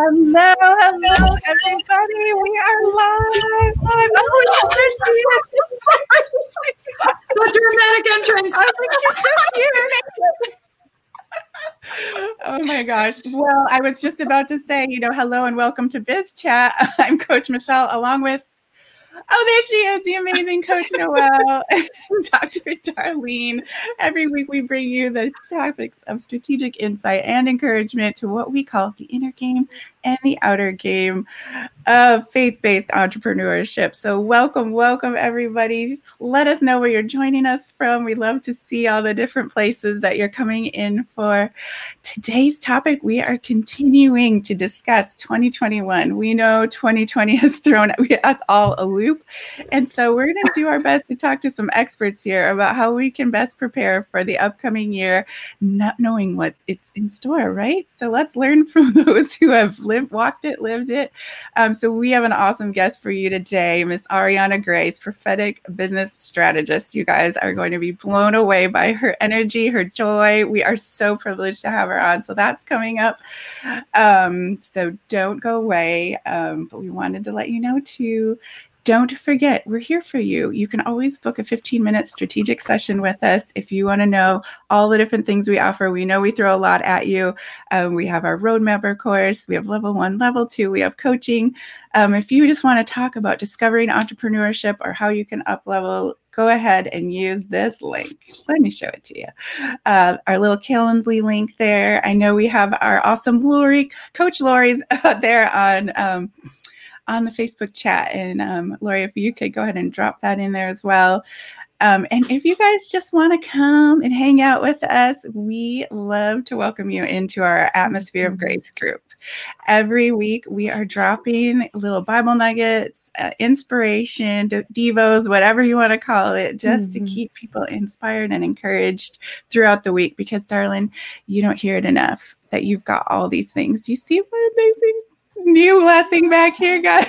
Hello, hello, everybody. We are live. Oh, there she is. So dramatic entrance. I think she's just here. Oh, my gosh. Well, I was just about to say, hello and welcome to Biz Chat. I'm Coach Michelle, along with, oh, there she is, the amazing Coach Noelle and Dr. Darlene. Every week we bring you the topics of strategic insight and encouragement to what we call the inner game and the outer game of faith-based entrepreneurship. So welcome, welcome, everybody. Let us know where you're joining us from. We love to see all the different places that you're coming in for. Today's topic, we are continuing to discuss 2021. We know 2020 has thrown us all a loop. And so we're going to do our best to talk to some experts here about how we can best prepare for the upcoming year, not knowing what it's in store, right? So let's learn from those who have lived it. So we have an awesome guest for you today, Miss Ariana Grace, prophetic business strategist. You guys are going to be blown away by her energy, her joy. We are so privileged to have her on. So that's coming up. So don't go away. But we wanted to let you know too. Don't forget, we're here for you. You can always book a 15-minute strategic session with us if you want to know all the different things we offer. We know we throw a lot at you. We have our Roadmapper course. We have level 1, level 2. We have coaching. If you just want to talk about discovering entrepreneurship or how you can up-level, go ahead and use this link. Let me show it to you. Our little Calendly link there. I know we have our awesome Lori, Coach Lori's out there on the Facebook chat. And Lori, if you could go ahead and drop that in there as well. And if you guys just want to come and hang out with us, we love to welcome you into our Atmosphere of Grace group. Every week we are dropping little Bible nuggets, inspiration, devos, whatever you want to call it, just to keep people inspired and encouraged throughout the week. Because, darling, you don't hear it enough that you've got all these things. You see what amazing new laughing back here, guys.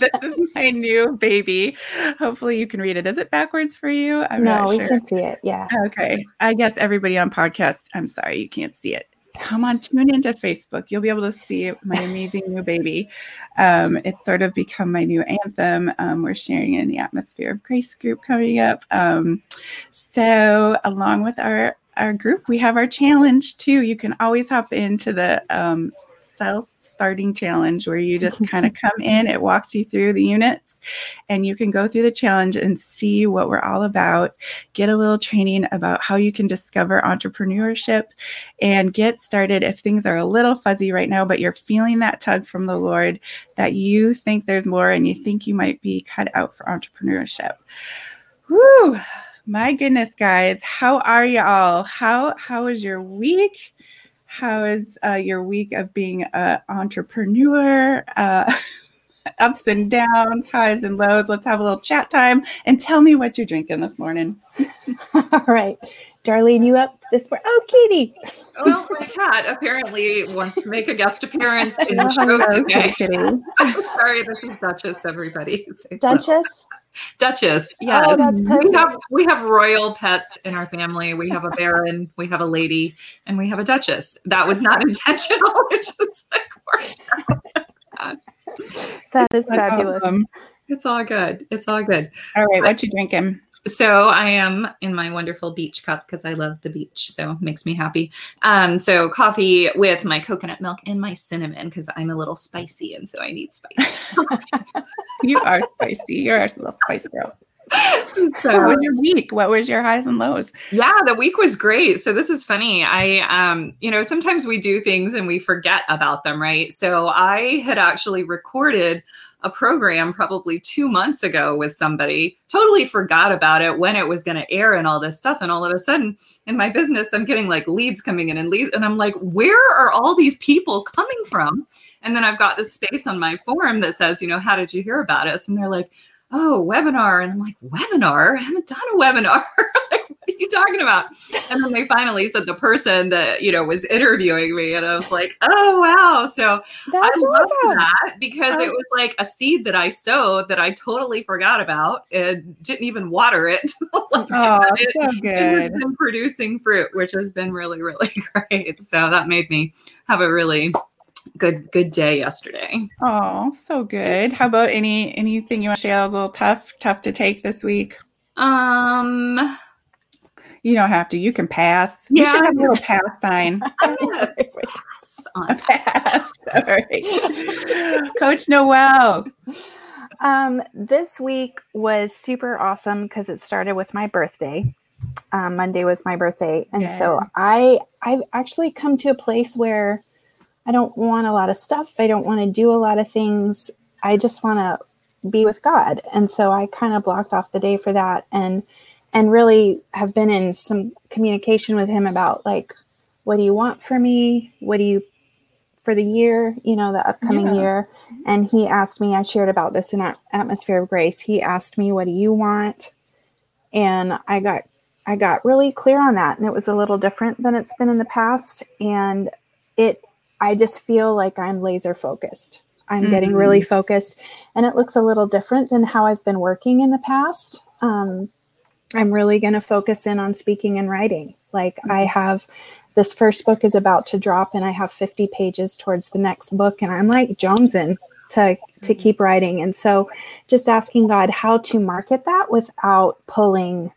This is my new baby. Hopefully you can read it. Is it backwards for you? I'm not sure. No, we can see it. Yeah. Okay. I guess everybody on podcast, I'm sorry, you can't see it. Come on, tune into Facebook. You'll be able to see my amazing new baby. It's sort of become my new anthem. We're sharing it in the Atmosphere of Grace group coming up. So along with our group, we have our challenge too. You can always hop into the self-starting challenge where you just kind of come in. It walks you through the units and you can go through the challenge and see what we're all about. Get a little training about how you can discover entrepreneurship and get started. If things are a little fuzzy right now, but you're feeling that tug from the Lord that you think there's more and you think you might be cut out for entrepreneurship. Woo! My goodness, guys, how are y'all? How is your week? How is your week of being an entrepreneur, ups and downs, highs and lows? Let's have a little chat time and tell me what you're drinking this morning. All right. Darlene, you up this morning? Oh, Katie. Well, my cat apparently wants to make a guest appearance in the show today. I'm sorry, this is Duchess, everybody. Duchess? Duchess, yes. Oh, that's perfect. We have royal pets in our family. We have a baron, we have a lady, and we have a duchess. That was not intentional. It just worked out. That is fabulous. It's all good. It's all good. All right, what you drinking? So I am in my wonderful beach cup because I love the beach. So it makes me happy. So coffee with my coconut milk and my cinnamon because I'm a little spicy. And so I need spice. You are spicy. You're a little spice girl. So how was your week? What was your highs and lows? Yeah, the week was great. So this is funny. I sometimes we do things and we forget about them, right? So I had actually recorded a program probably 2 months ago with somebody, totally forgot about it when it was going to air and all this stuff. And all of a sudden in my business, I'm getting like leads coming in and leads. And I'm like, where are all these people coming from? And then I've got this space on my forum that says, how did you hear about us? And they're like, oh, webinar. And I'm like, webinar? I haven't done a webinar. Like, what are you talking about? And then they finally said the person that, was interviewing me. And I was like, oh, wow. So that's awesome. That because it was like a seed that I sowed that I totally forgot about and didn't even water it. It has been producing fruit, which has been really, really great. So that made me have a really good day yesterday. Oh, so good. How about anything you want to share that was a little tough to take this week? You don't have to. You can pass. Yeah. You should have a little pass sign. Pass. All right. Coach Noel. This week was super awesome because it started with my birthday. Monday was my birthday. And so I've actually come to a place where I don't want a lot of stuff. I don't want to do a lot of things. I just want to be with God. And so I kind of blocked off the day for that and really have been in some communication with him about, like, what do you want for me? What do you for the year, you know, the upcoming year? And he asked me, I shared about this in Atmosphere of Grace. He asked me, what do you want? And I got really clear on that. And it was a little different than it's been in the past. And I just feel like I'm laser focused. I'm getting really focused, and it looks a little different than how I've been working in the past. I'm really going to focus in on speaking and writing. Like I have, this first book is about to drop and I have 50 pages towards the next book. And I'm like jonesing to keep writing. And so just asking God how to market that without pulling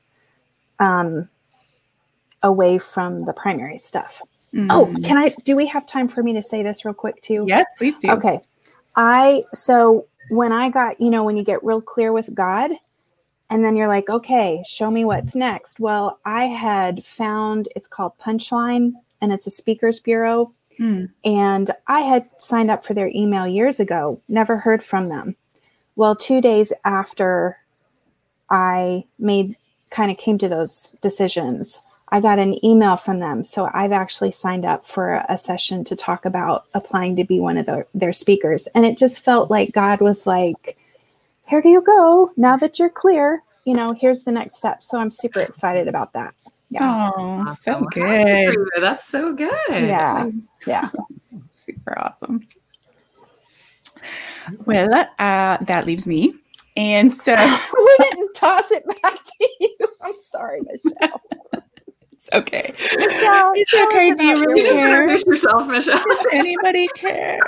away from the primary stuff. Mm. Oh, do we have time for me to say this real quick too? Yes, please do. Okay. So when I got, when you get real clear with God, and then you're like, okay, show me what's next. Well, I had found, it's called Punchline, and it's a speakers bureau. Mm. And I had signed up for their email years ago, never heard from them. Well, 2 days after I came to those decisions, I got an email from them. So I've actually signed up for a session to talk about applying to be one of their speakers. And it just felt like God was like, here do you go. Now that you're clear, here's the next step. So I'm super excited about that. Yeah. Oh, so good. That's so good. Yeah. Yeah. Super awesome. Well, that leaves me. And so we didn't toss it back to you. I'm sorry, Michelle. It's okay. Michelle, it's okay. Do you really care? Introduce yourself, Michelle. Does anybody care?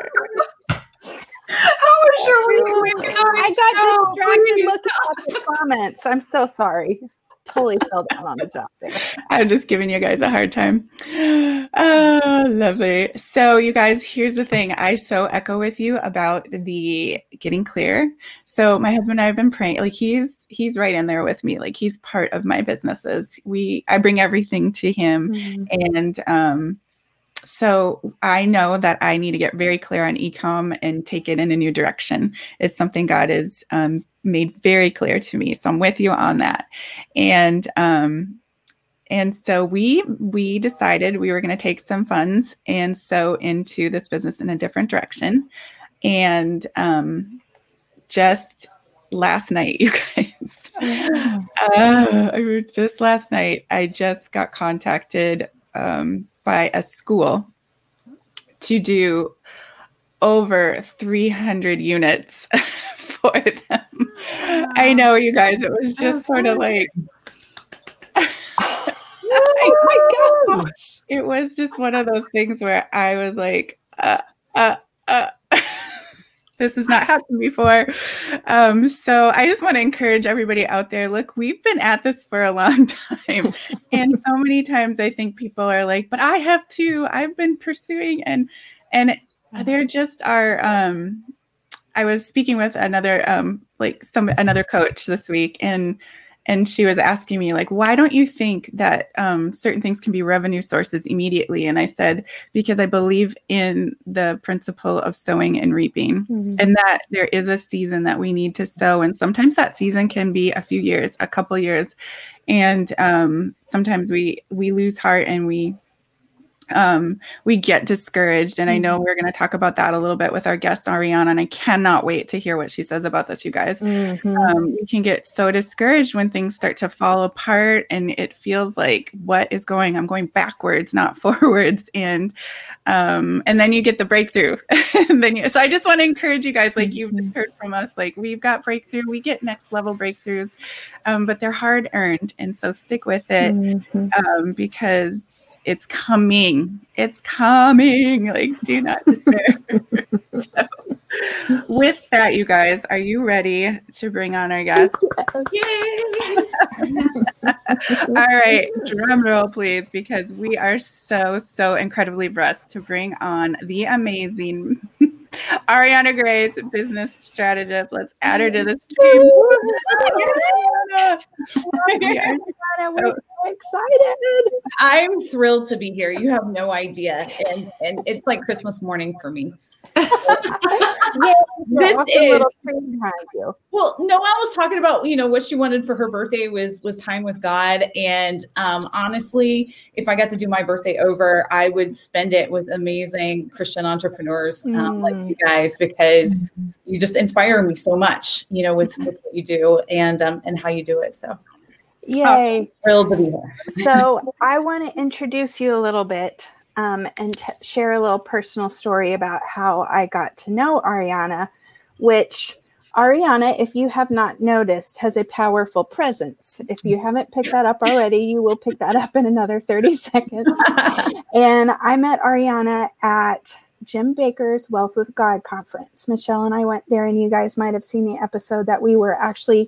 How was your week? I got distracted looking at the comments. I'm so sorry. Totally fell down on the job there. I'm just giving you guys a hard time. Oh, lovely. So you guys, here's the thing. I so echo with you about the getting clear. So my husband and I have been praying. Like he's right in there with me. Like he's part of my businesses. I bring everything to him, and so I know that I need to get very clear on e-com and take it in a new direction. It's something God has made very clear to me. So I'm with you on that. And so we decided we were going to take some funds and sow into this business in a different direction. And just last night, you guys, just last night, I just got contacted by a school to do over 300 units for them. Wow. I know, you guys, it was just sort of like, oh my gosh. It was just one of those things where I was like, this has not happened before. So I just want to encourage everybody out there. Look, we've been at this for a long time. And so many times I think people are like, but I have too. I've been pursuing. And there just are, I was speaking with another, another coach this week, and she was asking me, like, why don't you think that certain things can be revenue sources immediately? And I said, because I believe in the principle of sowing and reaping, and that there is a season that we need to sow. And sometimes that season can be a few years, a couple years. And sometimes we lose heart and we get discouraged. And I know we're going to talk about that a little bit with our guest, Ariana, and I cannot wait to hear what she says about this, you guys. You can get so discouraged when things start to fall apart and it feels like, I'm going backwards, not forwards. And then you get the breakthrough. So I just want to encourage you guys, like you've just heard from us, like we've got breakthrough, we get next level breakthroughs, but they're hard earned. And so stick with it, because it's coming. It's coming. Like, do not despair. So, with that, you guys, are you ready to bring on our guest? Yes. Yay! All right, drum roll, please, because we are so incredibly blessed to bring on the amazing Ariana Grace, business strategist. Let's add her to the stream. Yes. We're so excited. I'm thrilled to be here. You have no idea. And it's like Christmas morning for me. Well, Noelle was talking about, you know, what she wanted for her birthday was time with God. And honestly, if I got to do my birthday over, I would spend it with amazing Christian entrepreneurs like you guys, because you just inspire me so much, you know, with what you do and how you do it. So yay. Thrilled to be here. So I want to introduce you a little bit. And share a little personal story about how I got to know Ariana, which Ariana, if you have not noticed, has a powerful presence. If you haven't picked that up already, you will pick that up in another 30 seconds. And I met Ariana at Jim Baker's Wealth with God conference. Michelle and I went there, and you guys might have seen the episode that we were actually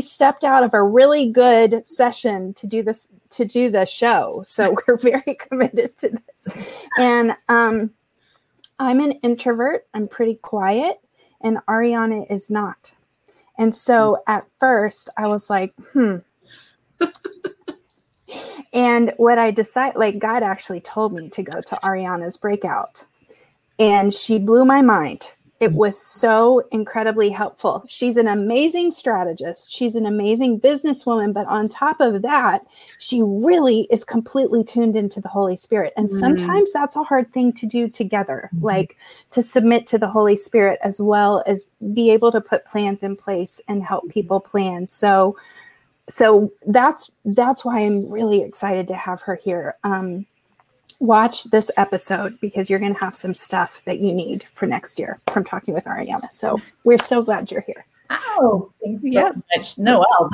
stepped out of a really good session to do this, to do the show. So we're very committed to this. And I'm an introvert. I'm pretty quiet, and Ariana is not. And so at first I was like, And what I decided, like, God actually told me to go to Ariana's breakout, and she blew my mind. It was so incredibly helpful. She's an amazing strategist. She's an amazing businesswoman. But on top of that, she really is completely tuned into the Holy Spirit. And sometimes that's a hard thing to do together, like to submit to the Holy Spirit as well as be able to put plans in place and help people plan. So that's why I'm really excited to have her here. Watch this episode because you're going to have some stuff that you need for next year from talking with Ariana. So we're so glad you're here. Oh, thanks so much, Noelle.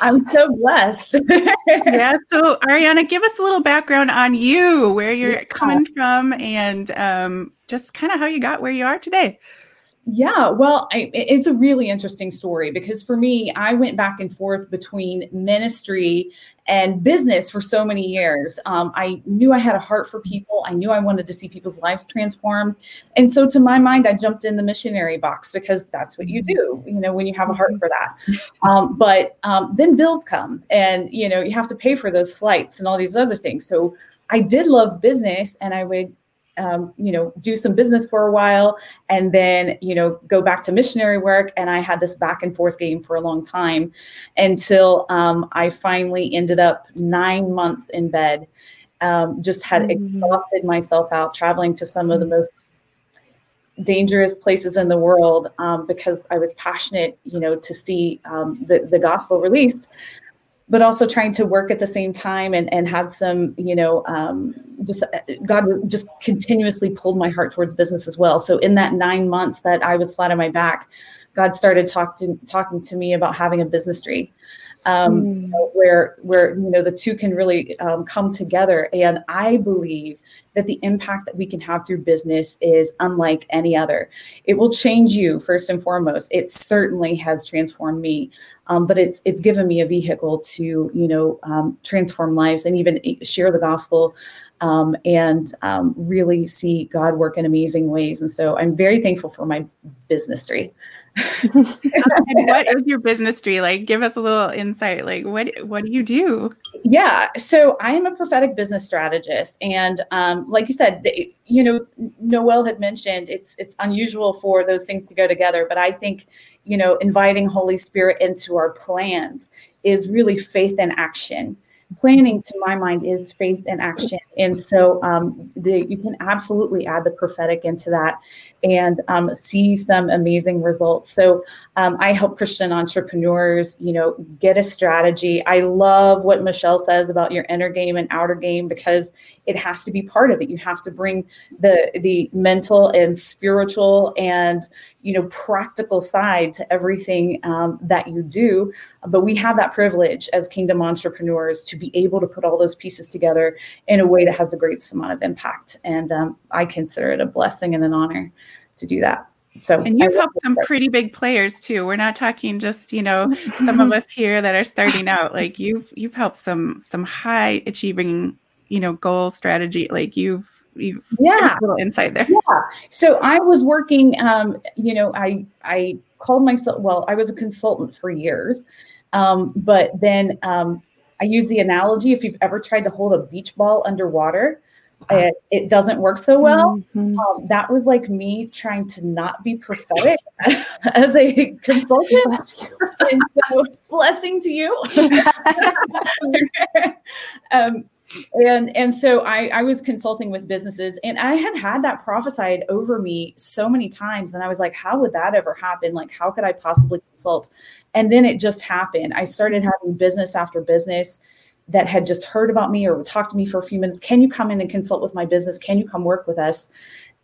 I'm so blessed. So Ariana, give us a little background on you, where you're coming from, and just kind of how you got where you are today. Yeah, well, it's a really interesting story because for me, I went back and forth between ministry and business for so many years. I knew I had a heart for people. I knew I wanted to see people's lives transformed. And so to my mind, I jumped in the missionary box because that's what you do, you know, when you have a heart for that. But then bills come and, you know, you have to pay for those flights and all these other things. So I did love business, and I would do some business for a while and then, you know, go back to missionary work. And I had this back and forth game for a long time until I finally ended up 9 months in bed, just had exhausted myself out traveling to some of the most dangerous places in the world because I was passionate, you know, to see the gospel released. But also trying to work at the same time and had some, you know, just God just continuously pulled my heart towards business as well. So in that 9 months that I was flat on my back, God started talking to me about having a business-tree where, you know, the two can really come together. And I believe that the impact that we can have through business is unlike any other. It will change you first and foremost. It certainly has transformed me, but it's given me a vehicle to, you know, transform lives and even share the gospel and really see God work in amazing ways. And so I'm very thankful for my business-tree. And what is your business-tree? Like, give us a little insight. Like, what do you do? Yeah. So I am a prophetic business strategist. And like you said, you know, Noelle had mentioned it's unusual for those things to go together. But I think, you know, inviting Holy Spirit into our plans is really faith and action. Planning, to my mind, is faith and action. And so you can absolutely add the prophetic into that and see some amazing results. So I help Christian entrepreneurs, you know, get a strategy. I love what Michelle says about your inner game and outer game because it has to be part of it. You have to bring the mental and spiritual and, you know, practical side to everything that you do. But we have that privilege as kingdom entrepreneurs to be able to put all those pieces together in a way that has the greatest amount of impact. And I consider it a blessing and an honor to do that. So, and you've helped some pretty big players too. We're not talking just, you know, some of us here that are starting out. Like you've helped some high achieving, you know, goal strategy. Like you've yeah, a little insight there. Yeah. So I was working, you know, I called myself, well, I was a consultant for years. But then I use the analogy, if you've ever tried to hold a beach ball underwater, it doesn't work so well. Mm-hmm. That was like me trying to not be prophetic as a consultant. And so, blessing to you. And so I was consulting with businesses, and I had that prophesied over me so many times. And I was like, how would that ever happen? Like, how could I possibly consult? And then it just happened. I started having business after business that had just heard about me or talked to me for a few minutes. Can you come in and consult with my business? Can you come work with us?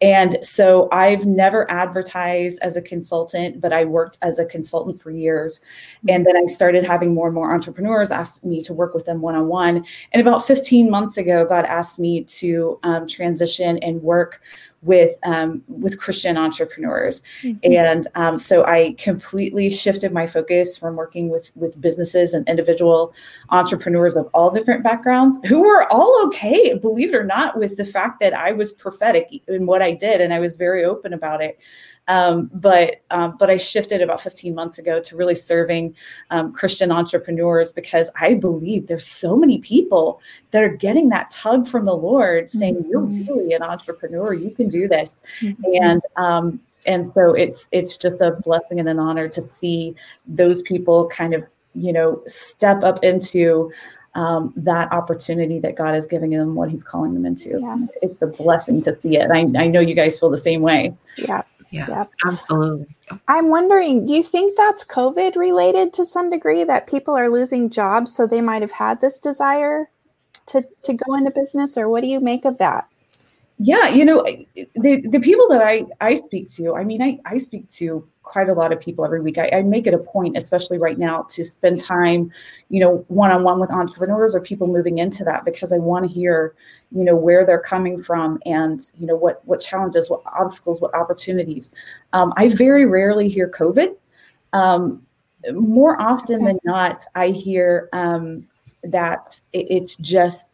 And so I've never advertised as a consultant, but I worked as a consultant for years. And then I started having more and more entrepreneurs ask me to work with them one-on-one. And about 15 months ago, God asked me to transition and work with Christian entrepreneurs. Mm-hmm. And so I completely shifted my focus from working with businesses and individual entrepreneurs of all different backgrounds who were all okay, believe it or not, with the fact that I was prophetic in what I did. And I was very open about it. But I shifted about 15 months ago to really serving Christian entrepreneurs, because I believe there's so many people that are getting that tug from the Lord saying, mm-hmm. you're really an entrepreneur, you can do this. Mm-hmm. And so it's just a blessing and an honor to see those people kind of, you know, step up into that opportunity that God is giving them, what he's calling them into. Yeah. It's a blessing to see it. I know you guys feel the same way. Yeah. Yeah, yep. Absolutely. I'm wondering, do you think that's COVID related to some degree, that people are losing jobs, so they might have had this desire to go into business? Or what do you make of that? Yeah, you know, the people that I speak to, I mean, I speak to quite a lot of people every week. I make it a point, especially right now, to spend time, you know, one-on-one with entrepreneurs or people moving into that, because I want to hear, you know, where they're coming from and, you know, what challenges, what obstacles, what opportunities. I very rarely hear COVID. More often than not, I hear that it's just,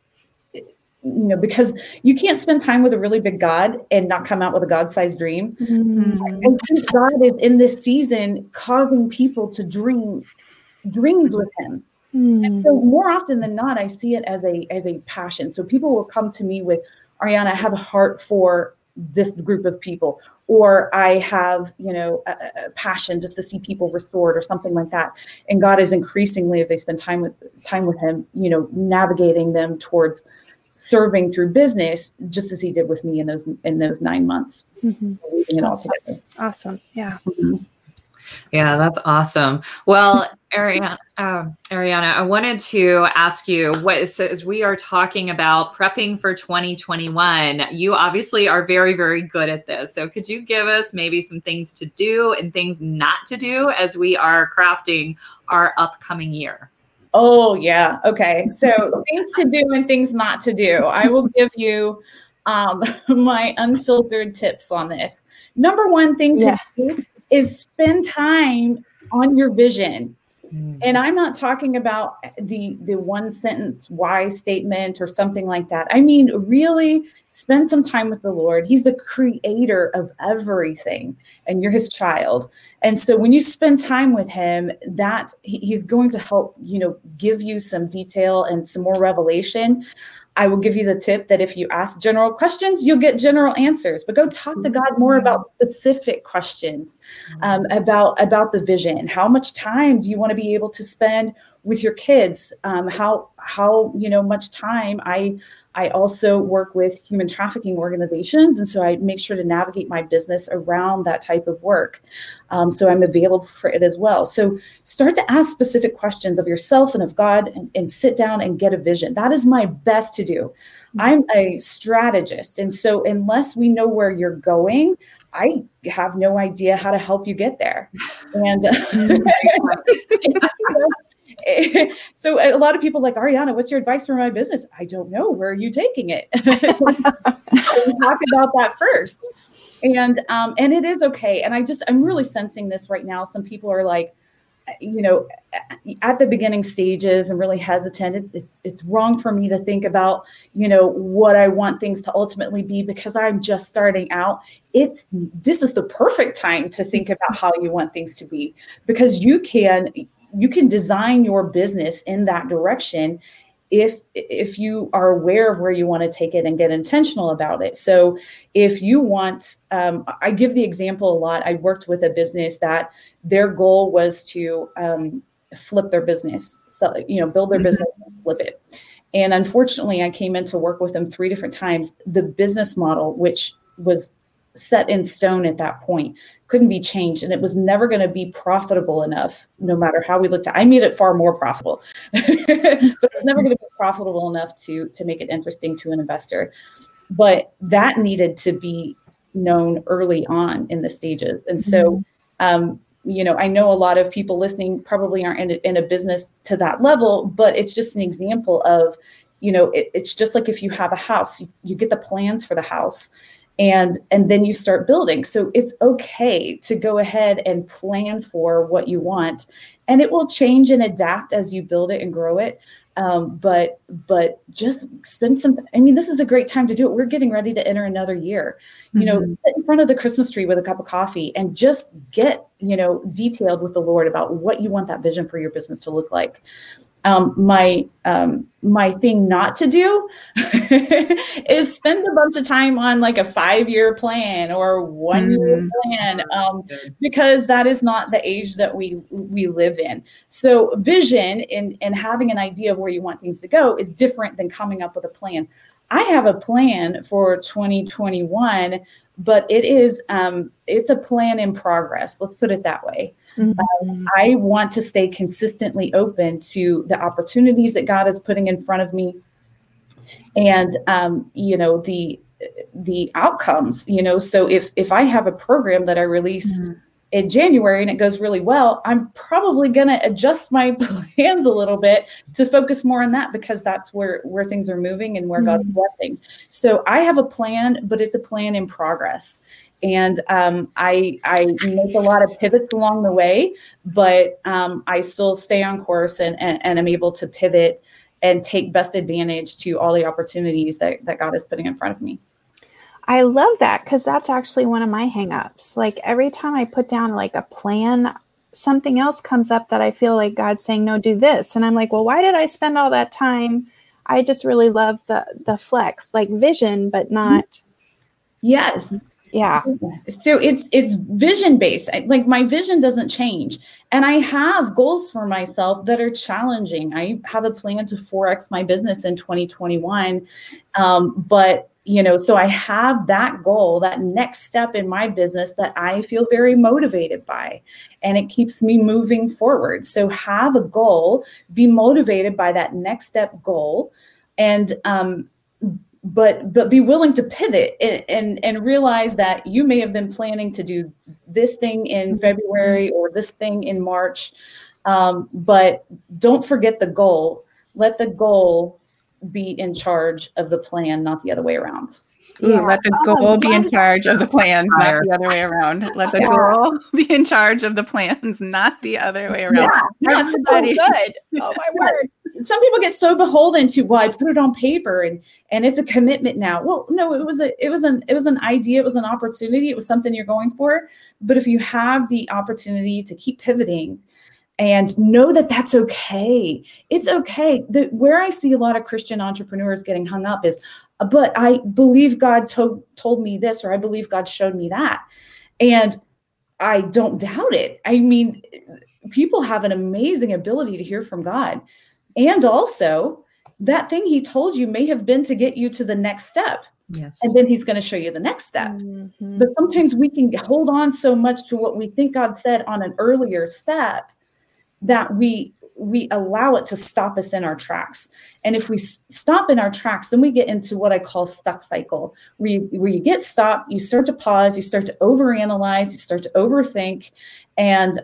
you know, because you can't spend time with a really big God and not come out with a God-sized dream. Mm-hmm. And I think God is in this season causing people to dream dreams with him. Mm-hmm. And so more often than not, I see it as a passion. So people will come to me with, Ariana, I have a heart for this group of people, or I have, you know, a passion just to see people restored or something like that. And God is increasingly, as they spend time with him, you know, navigating them towards serving through business, just as he did with me in those 9 months. Mm-hmm. Leaving it all together. Awesome. Yeah. Mm-hmm. Yeah, that's awesome. Well, Ariana, I wanted to ask you, as we are talking about prepping for 2021, you obviously are very, very good at this. So could you give us maybe some things to do and things not to do as we are crafting our upcoming year? Oh, yeah. Okay. So things to do and things not to do. I will give you my unfiltered tips on this. Number one thing to do is spend time on your vision. And I'm not talking about the one sentence why statement or something like that. I mean, really spend some time with the Lord. He's the creator of everything, and you're his child. And so when you spend time with him, that he's going to help, you know, give you some detail and some more revelation. I will give you the tip that if you ask general questions, you'll get general answers, but go talk to God more about specific questions, about the vision. How much time do you want to be able to spend with your kids? How you know, much time? I also work with human trafficking organizations, and so I make sure to navigate my business around that type of work. So I'm available for it as well. So start to ask specific questions of yourself and of God, and sit down and get a vision. That is my best to do. I'm a strategist, and so unless we know where you're going, I have no idea how to help you get there. And So a lot of people like, Ariana, what's your advice for my business? I don't know. Where are you taking it? We talk about that first. And it is okay. And I'm really sensing this right now. Some people are like, you know, at the beginning stages and really hesitant. It's wrong for me to think about, you know, what I want things to ultimately be because I'm just starting out. This is the perfect time to think about how you want things to be, because you can design your business in that direction if you are aware of where you want to take it and get intentional about it. So if you want, I give the example a lot. I worked with a business that their goal was to flip their business, so, you know, build their business and flip it. And unfortunately, I came in to work with them 3 different times. The business model, which was set in stone at that point, couldn't be changed, and it was never going to be profitable enough, no matter how we looked at it. I made it far more profitable, but it was never going to be profitable enough to make it interesting to an investor. But that needed to be known early on in the stages. And so, you know, I know a lot of people listening probably aren't in a business to that level, but it's just an example of, you know, it's just like if you have a house, you get the plans for the house. And then you start building. So it's okay to go ahead and plan for what you want, and it will change and adapt as you build it and grow it. But just spend some. I mean, this is a great time to do it. We're getting ready to enter another year. You know, sit in front of the Christmas tree with a cup of coffee and just get, you know, detailed with the Lord about what you want that vision for your business to look like. My thing not to do is spend a bunch of time on like a 5-year plan or 1-year plan, because that is not the age that we live in. So vision and having an idea of where you want things to go is different than coming up with a plan. I have a plan for 2021, but it's a plan in progress. Let's put it that way. I want to stay consistently open to the opportunities that God is putting in front of me, and you know, the outcomes. You know, so if I have a program that I release in January and it goes really well, I'm probably going to adjust my plans a little bit to focus more on that, because that's where things are moving and where God's blessing. So I have a plan, but it's a plan in progress. And I make a lot of pivots along the way, but I still stay on course and I'm able to pivot and take best advantage to all the opportunities that God is putting in front of me. I love that, because that's actually one of my hangups. Like every time I put down like a plan, something else comes up that I feel like God's saying, no, do this. And I'm like, well, why did I spend all that time? I just really love the flex, like vision, but not. Yes. Yeah. So it's vision based. Like my vision doesn't change, and I have goals for myself that are challenging. I have a plan to 4x my business in 2021. But you know, so I have that goal, that next step in my business that I feel very motivated by, and it keeps me moving forward. So have a goal, be motivated by that next step goal, and, but be willing to pivot and realize that you may have been planning to do this thing in February or this thing in March. But don't forget the goal. Let the goal be in charge of the plan, not the other way around. Yeah. Ooh, let the goal be in charge of the plans, not the other way around. Let the goal be in charge of the plans, not the other way around. Yeah. That's so good. Oh my word. Some people get so beholden to, well, I put it on paper and it's a commitment now. Well, no, it was an idea. It was an opportunity. It was something you're going for. But if you have the opportunity to keep pivoting and know that that's okay, it's okay. Where I see a lot of Christian entrepreneurs getting hung up is, but I believe God told me this, or I believe God showed me that. And I don't doubt it. I mean, people have an amazing ability to hear from God. And also, that thing he told you may have been to get you to the next step. Yes. And then he's going to show you the next step. But sometimes we can hold on so much to what we think God said on an earlier step that we we allow it to stop us in our tracks. And if we stop in our tracks, then we get into what I call stuck cycle, where you get stopped, you start to pause, you start to overanalyze, you start to overthink, and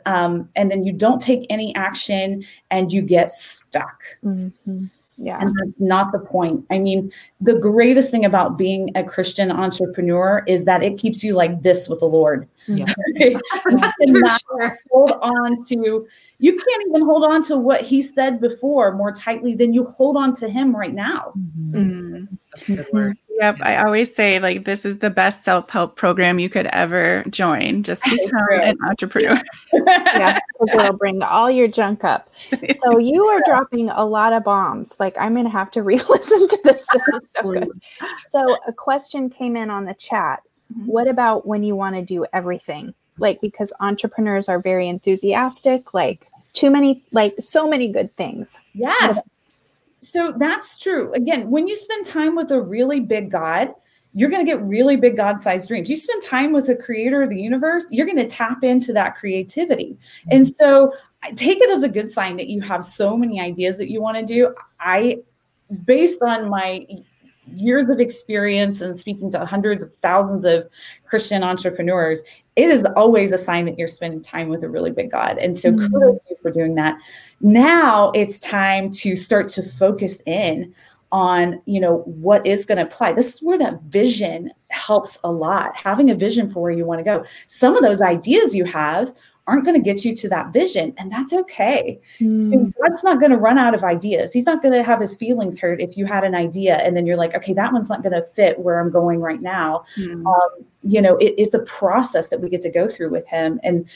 then you don't take any action and you get stuck. Mm-hmm. Yeah. And that's not the point. I mean, the greatest thing about being a Christian entrepreneur is that it keeps you like this with the Lord. Yeah. Sure. Hold on to, you can't even hold on to what he said before more tightly than you hold on to him right now. Mm-hmm. That's a good word. Yep. I always say, like, this is the best self-help program you could ever join. Just become an entrepreneur. Yeah, it'll bring all your junk up. So you are dropping a lot of bombs. Like, I'm going to have to re-listen to this. This is so good. So a question came in on the chat. What about when you want to do everything? Like, because entrepreneurs are very enthusiastic, like too many, like so many good things. Yes. So that's true. Again, when you spend time with a really big God, you're going to get really big God-sized dreams. You spend time with the creator of the universe, you're going to tap into that creativity. And so I take it as a good sign that you have so many ideas that you want to do. I, based on my years of experience and speaking to hundreds of thousands of Christian entrepreneurs, it is always a sign that you're spending time with a really big God. And so kudos to you for doing that. Now it's time to start to focus in on, you know, what is going to apply. This is where that vision helps a lot, having a vision for where you want to go. Some of those ideas you have aren't going to get you to that vision. And that's okay. And God's not going to run out of ideas. He's not going to have his feelings hurt if you had an idea and then you're like, okay, that one's not going to fit where I'm going right now. You know, it's a process that we get to go through with him, and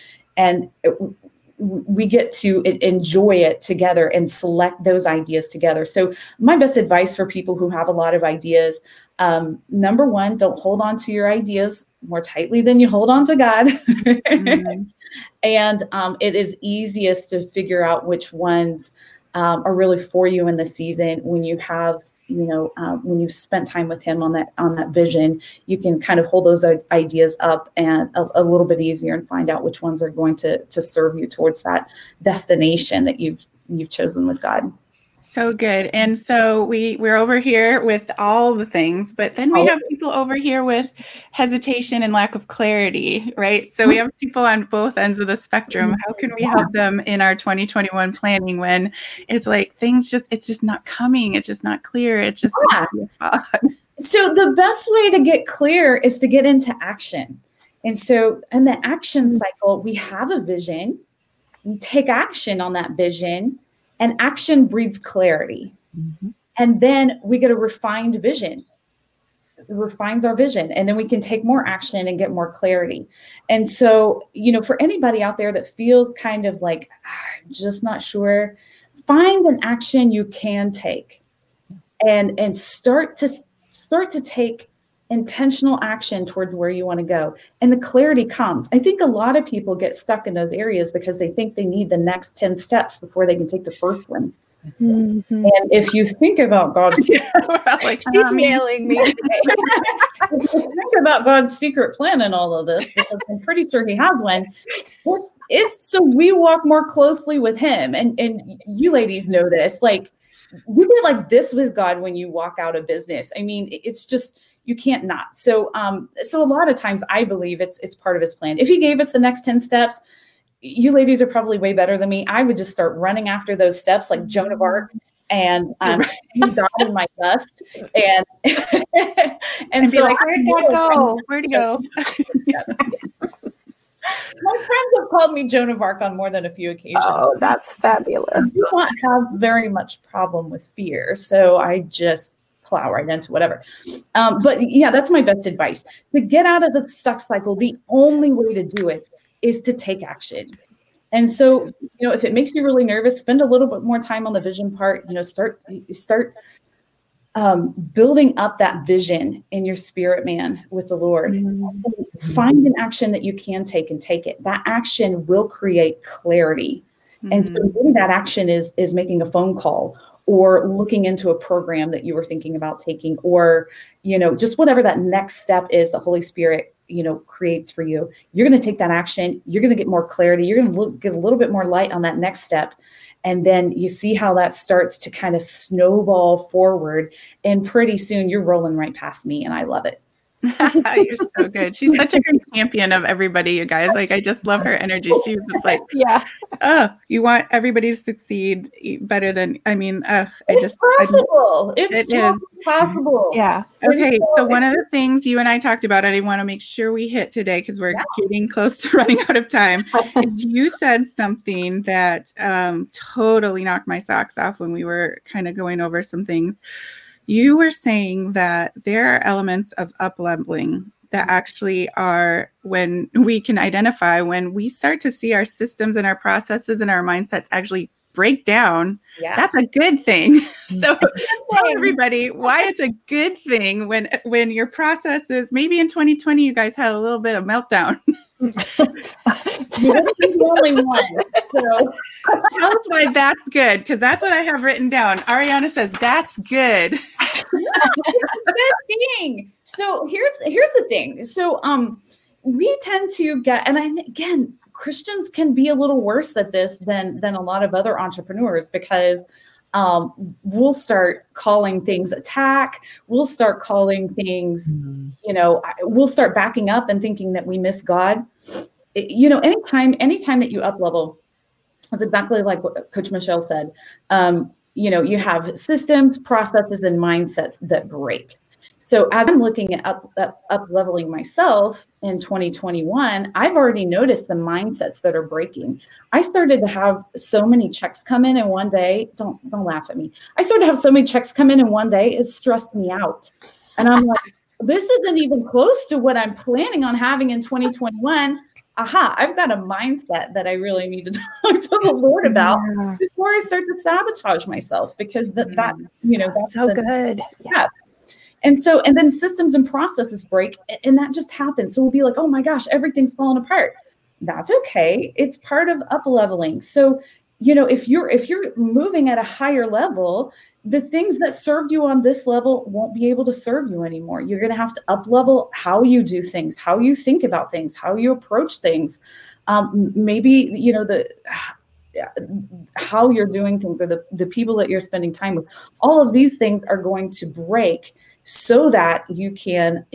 we get to enjoy it together and select those ideas together. So my best advice for people who have a lot of ideas, number one, don't hold on to your ideas more tightly than you hold on to God. And it is easiest to figure out which ones are really for you in the season when you have, you know, when you've spent time with him on that vision. You can kind of hold those ideas up and a little bit easier and find out which ones are going to serve you towards that destination that you've chosen with God. So good. And so we're over here with all the things, but then we have people over here with hesitation and lack of clarity, right? So we have people on both ends of the spectrum. How can we help them in our 2021 planning when it's like things just, it's just not coming. It's just not clear. It's just. Yeah. So the best way to get clear is to get into action. And so in the action cycle, we have a vision, we take action on that vision. And action breeds clarity. Mm-hmm. And then we get a refined vision. It refines our vision. And then we can take more action and get more clarity. And so, you know, for anybody out there that feels kind of like, I'm just not sure, find an action you can take and start to take intentional action towards where you want to go. And the clarity comes. I think a lot of people get stuck in those areas because they think they need the next 10 steps before they can take the first one. Mm-hmm. And if you think about God's like, she's mailing me today. If you think about God's secret plan in all of this, because I'm pretty sure he has one, it's so we walk more closely with him. And you ladies know this, like you get like this with God when you walk out of business. I mean, it's just, you can't not. So, so a lot of times I believe it's part of his plan. If he gave us the next 10 steps, you ladies are probably way better than me. I would just start running after those steps like Joan of Arc and God in my dust and be like, where'd God go? Where'd he go? My friends have called me Joan of Arc on more than a few occasions. Oh, that's fabulous. I do not have very much problem with fear. So I just plow right into whatever. But yeah, that's my best advice. To get out of the stuck cycle, the only way to do it is to take action. And so, you know, if it makes you really nervous, spend a little bit more time on the vision part, you know, start building up that vision in your spirit, man, with the Lord. Mm-hmm. Find an action that you can take and take it. That action will create clarity. Mm-hmm. And so really that action is making a phone call or looking into a program that you were thinking about taking, or, you know, just whatever that next step is the Holy Spirit, you know, creates for you. You're going to take that action. You're going to get more clarity. You're going to get a little bit more light on that next step. And then you see how that starts to kind of snowball forward. And pretty soon you're rolling right past me, and I love it. You're so good. She's such a good champion of everybody, you guys. Like, I just love her energy. She was just like, yeah, oh, you want everybody to succeed better than, I mean, it's possible. It's possible. Yeah. Okay. So one of the things you and I talked about, and I want to make sure we hit today because we're getting close to running out of time. You said something that totally knocked my socks off when we were kind of going over some things. You were saying that there are elements of up-leveling that actually are when we can identify, when we start to see our systems and our processes and our mindsets actually break down, that's a good thing. So tell everybody why it's a good thing when your processes, maybe in 2020, you guys had a little bit of meltdown. Tell us why that's good, because that's what I have written down. Ariana says that's good. Good thing. So here's the thing. So we tend to get, and again, Christians can be a little worse at this than a lot of other entrepreneurs, because we'll start calling things attack. We'll start calling things, we'll start backing up and thinking that we miss God. Anytime that you up level, it's exactly like what Coach Michelle said. You have systems, processes, and mindsets that break. So as I'm looking at up-leveling myself in 2021, I've already noticed the mindsets that are breaking. I started to have so many checks come in, and one day, don't laugh at me. I started to have so many checks come in, and one day it stressed me out. And I'm like, this isn't even close to what I'm planning on having in 2021. Aha, I've got a mindset that I really need to talk to the Lord about before I start to sabotage myself, because that's so good. Yeah. And then systems and processes break, and that just happens. So we'll be like, oh my gosh, everything's falling apart. That's okay. It's part of up leveling. So, if you're moving at a higher level, the things that served you on this level won't be able to serve you anymore. You're going to have to up level how you do things, how you think about things, how you approach things. Maybe, how you're doing things, or the people that you're spending time with. All of these things are going to break, so that you can,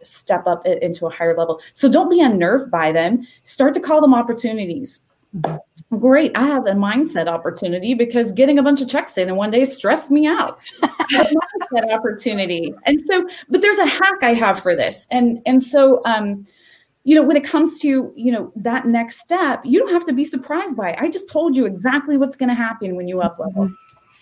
step up into a higher level. So don't be unnerved by them. Start to call them opportunities. Great. I have a mindset opportunity because getting a bunch of checks in and one day stressed me out. Mindset opportunity. And so, but there's a hack I have for this. And so, when it comes to, that next step, you don't have to be surprised by it. I just told you exactly what's going to happen when you up level.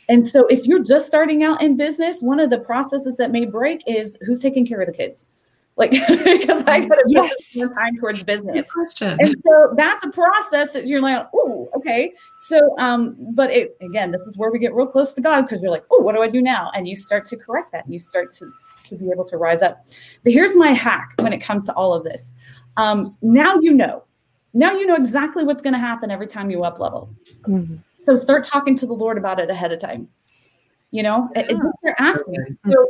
And so if you're just starting out in business, one of the processes that may break is who's taking care of the kids. Like, because I got to put more time towards business. And so that's a process that you're like, oh, okay. So, but this is where we get real close to God, because you're like, oh, what do I do now? And you start to correct that, and you start to be able to rise up. But here's my hack when it comes to all of this. Now you know exactly what's going to happen every time you up level. Mm-hmm. So start talking to the Lord about it ahead of time. They're asking. So,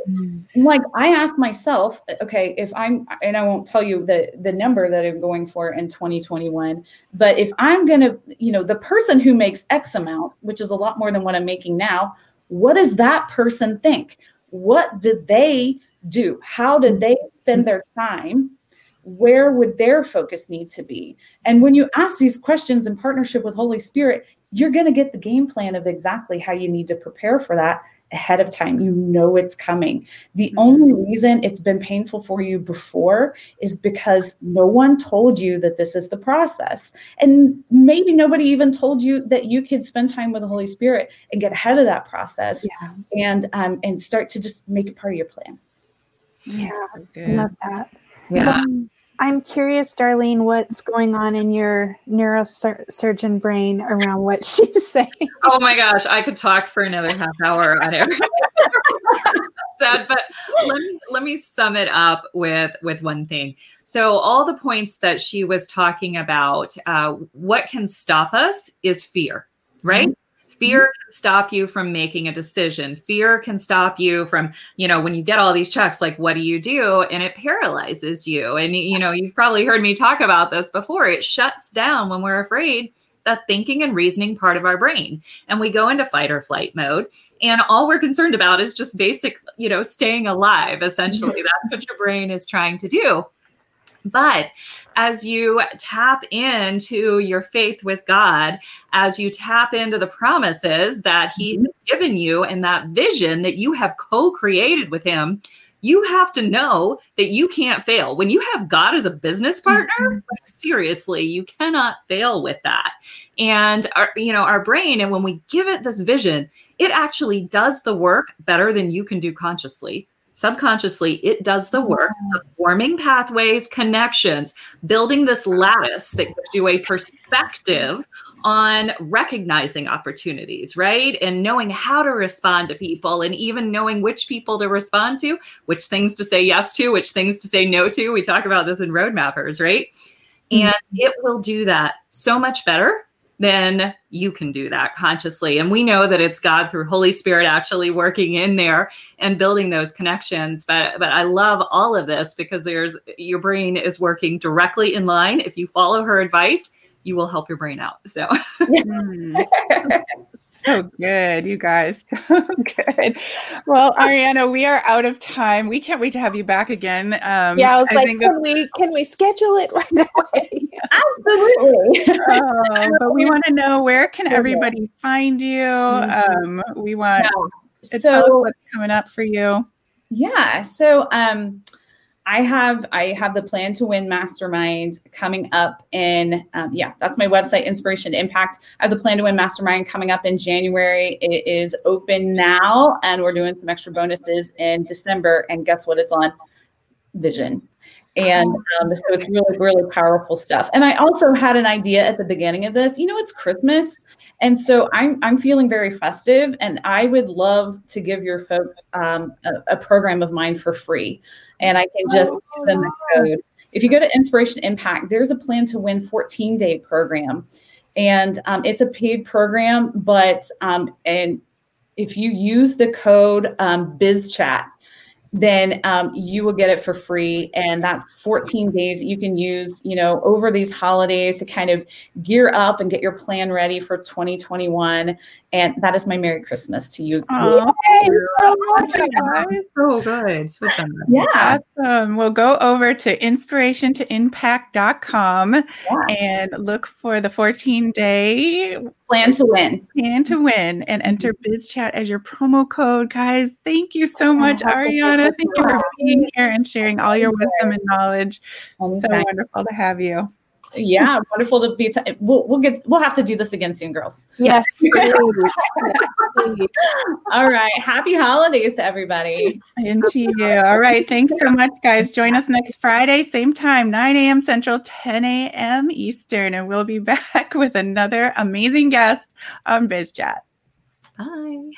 like, I asked myself, okay, if I'm, and I won't tell you the number that I'm going for in 2021, but if I'm going to, the person who makes X amount, which is a lot more than what I'm making now, what does that person think? What did they do? How did they spend their time? Where would their focus need to be? And when you ask these questions in partnership with Holy Spirit, you're going to get the game plan of exactly how you need to prepare for that ahead of time. You know it's coming. The only reason it's been painful for you before is because no one told you that this is the process. And maybe nobody even told you that you could spend time with the Holy Spirit and get ahead of that process and start to just make it part of your plan. Yeah, I love that. Yeah. So, I'm curious, Darlene, what's going on in your neurosurgeon brain around what she's saying? Oh my gosh, I could talk for another half hour on it. But let me sum it up with one thing. So all the points that she was talking about, what can stop us is fear, right? Mm-hmm. Fear can stop you from making a decision. Fear can stop you from, when you get all these checks, like, what do you do? And it paralyzes you. And, you've probably heard me talk about this before. It shuts down when we're afraid. that thinking and reasoning part of our brain. And we go into fight or flight mode. And all we're concerned about is just basic, you know, staying alive. Essentially, that's what your brain is trying to do. But as you tap into your faith with God, as you tap into the promises that He's given you and that vision that you have co-created with Him, you have to know that you can't fail. When you have God as a business partner, like, seriously, you cannot fail with that. And our brain, and when we give it this vision, it actually does the work better than you can do consciously. Subconsciously, it does the work of forming pathways, connections, building this lattice that gives you a perspective on recognizing opportunities, right? And knowing how to respond to people, and even knowing which people to respond to, which things to say yes to, which things to say no to. We talk about this in Roadmappers, right? Mm-hmm. And it will do that so much better than you can do that consciously. And we know that it's God through Holy Spirit actually working in there and building those connections. But I love all of this because your brain is working directly in line. If you follow her advice, you will help your brain out. So, so good, you guys. So good. Well, Ariana, we are out of time. We can't wait to have you back again. Yeah, I was can we schedule it right away? Absolutely. But we want to know, where can everybody find you? We want to tell us what's coming up for you. Yeah. So, I have the Plan to Win Mastermind coming up in, that's my website, Inspiration Impact. I have the Plan to Win Mastermind coming up in January. It is open now, and we're doing some extra bonuses in December. And guess what? It's on vision. And so it's really, really powerful stuff. And I also had an idea at the beginning of this, it's Christmas. And so I'm feeling very festive, and I would love to give your folks a program of mine for free. And I can just give them the code. If you go to Inspiration Impact, there's a Plan to Win 14-day program. And it's a paid program, but and if you use the code Biz Chat, then you will get it for free. And that's 14 days that you can use, over these holidays to kind of gear up and get your plan ready for 2021. And that is my Merry Christmas to you. Oh, so good. Yeah. Awesome. We'll go over to inspirationtoimpact.com and look for the 14-day plan to win and enter BizChat as your promo code. Guys, thank you so much, Ariana. Thank you for being here and sharing all your wisdom and knowledge. So wonderful to have you. Yeah, wonderful to be. We'll have to do this again soon, girls. Yes. All right. Happy holidays to everybody. And to you. All right. Thanks so much, guys. Join us next Friday, same time, 9 a.m. Central, 10 a.m. Eastern, and we'll be back with another amazing guest on Biz Chat. Bye.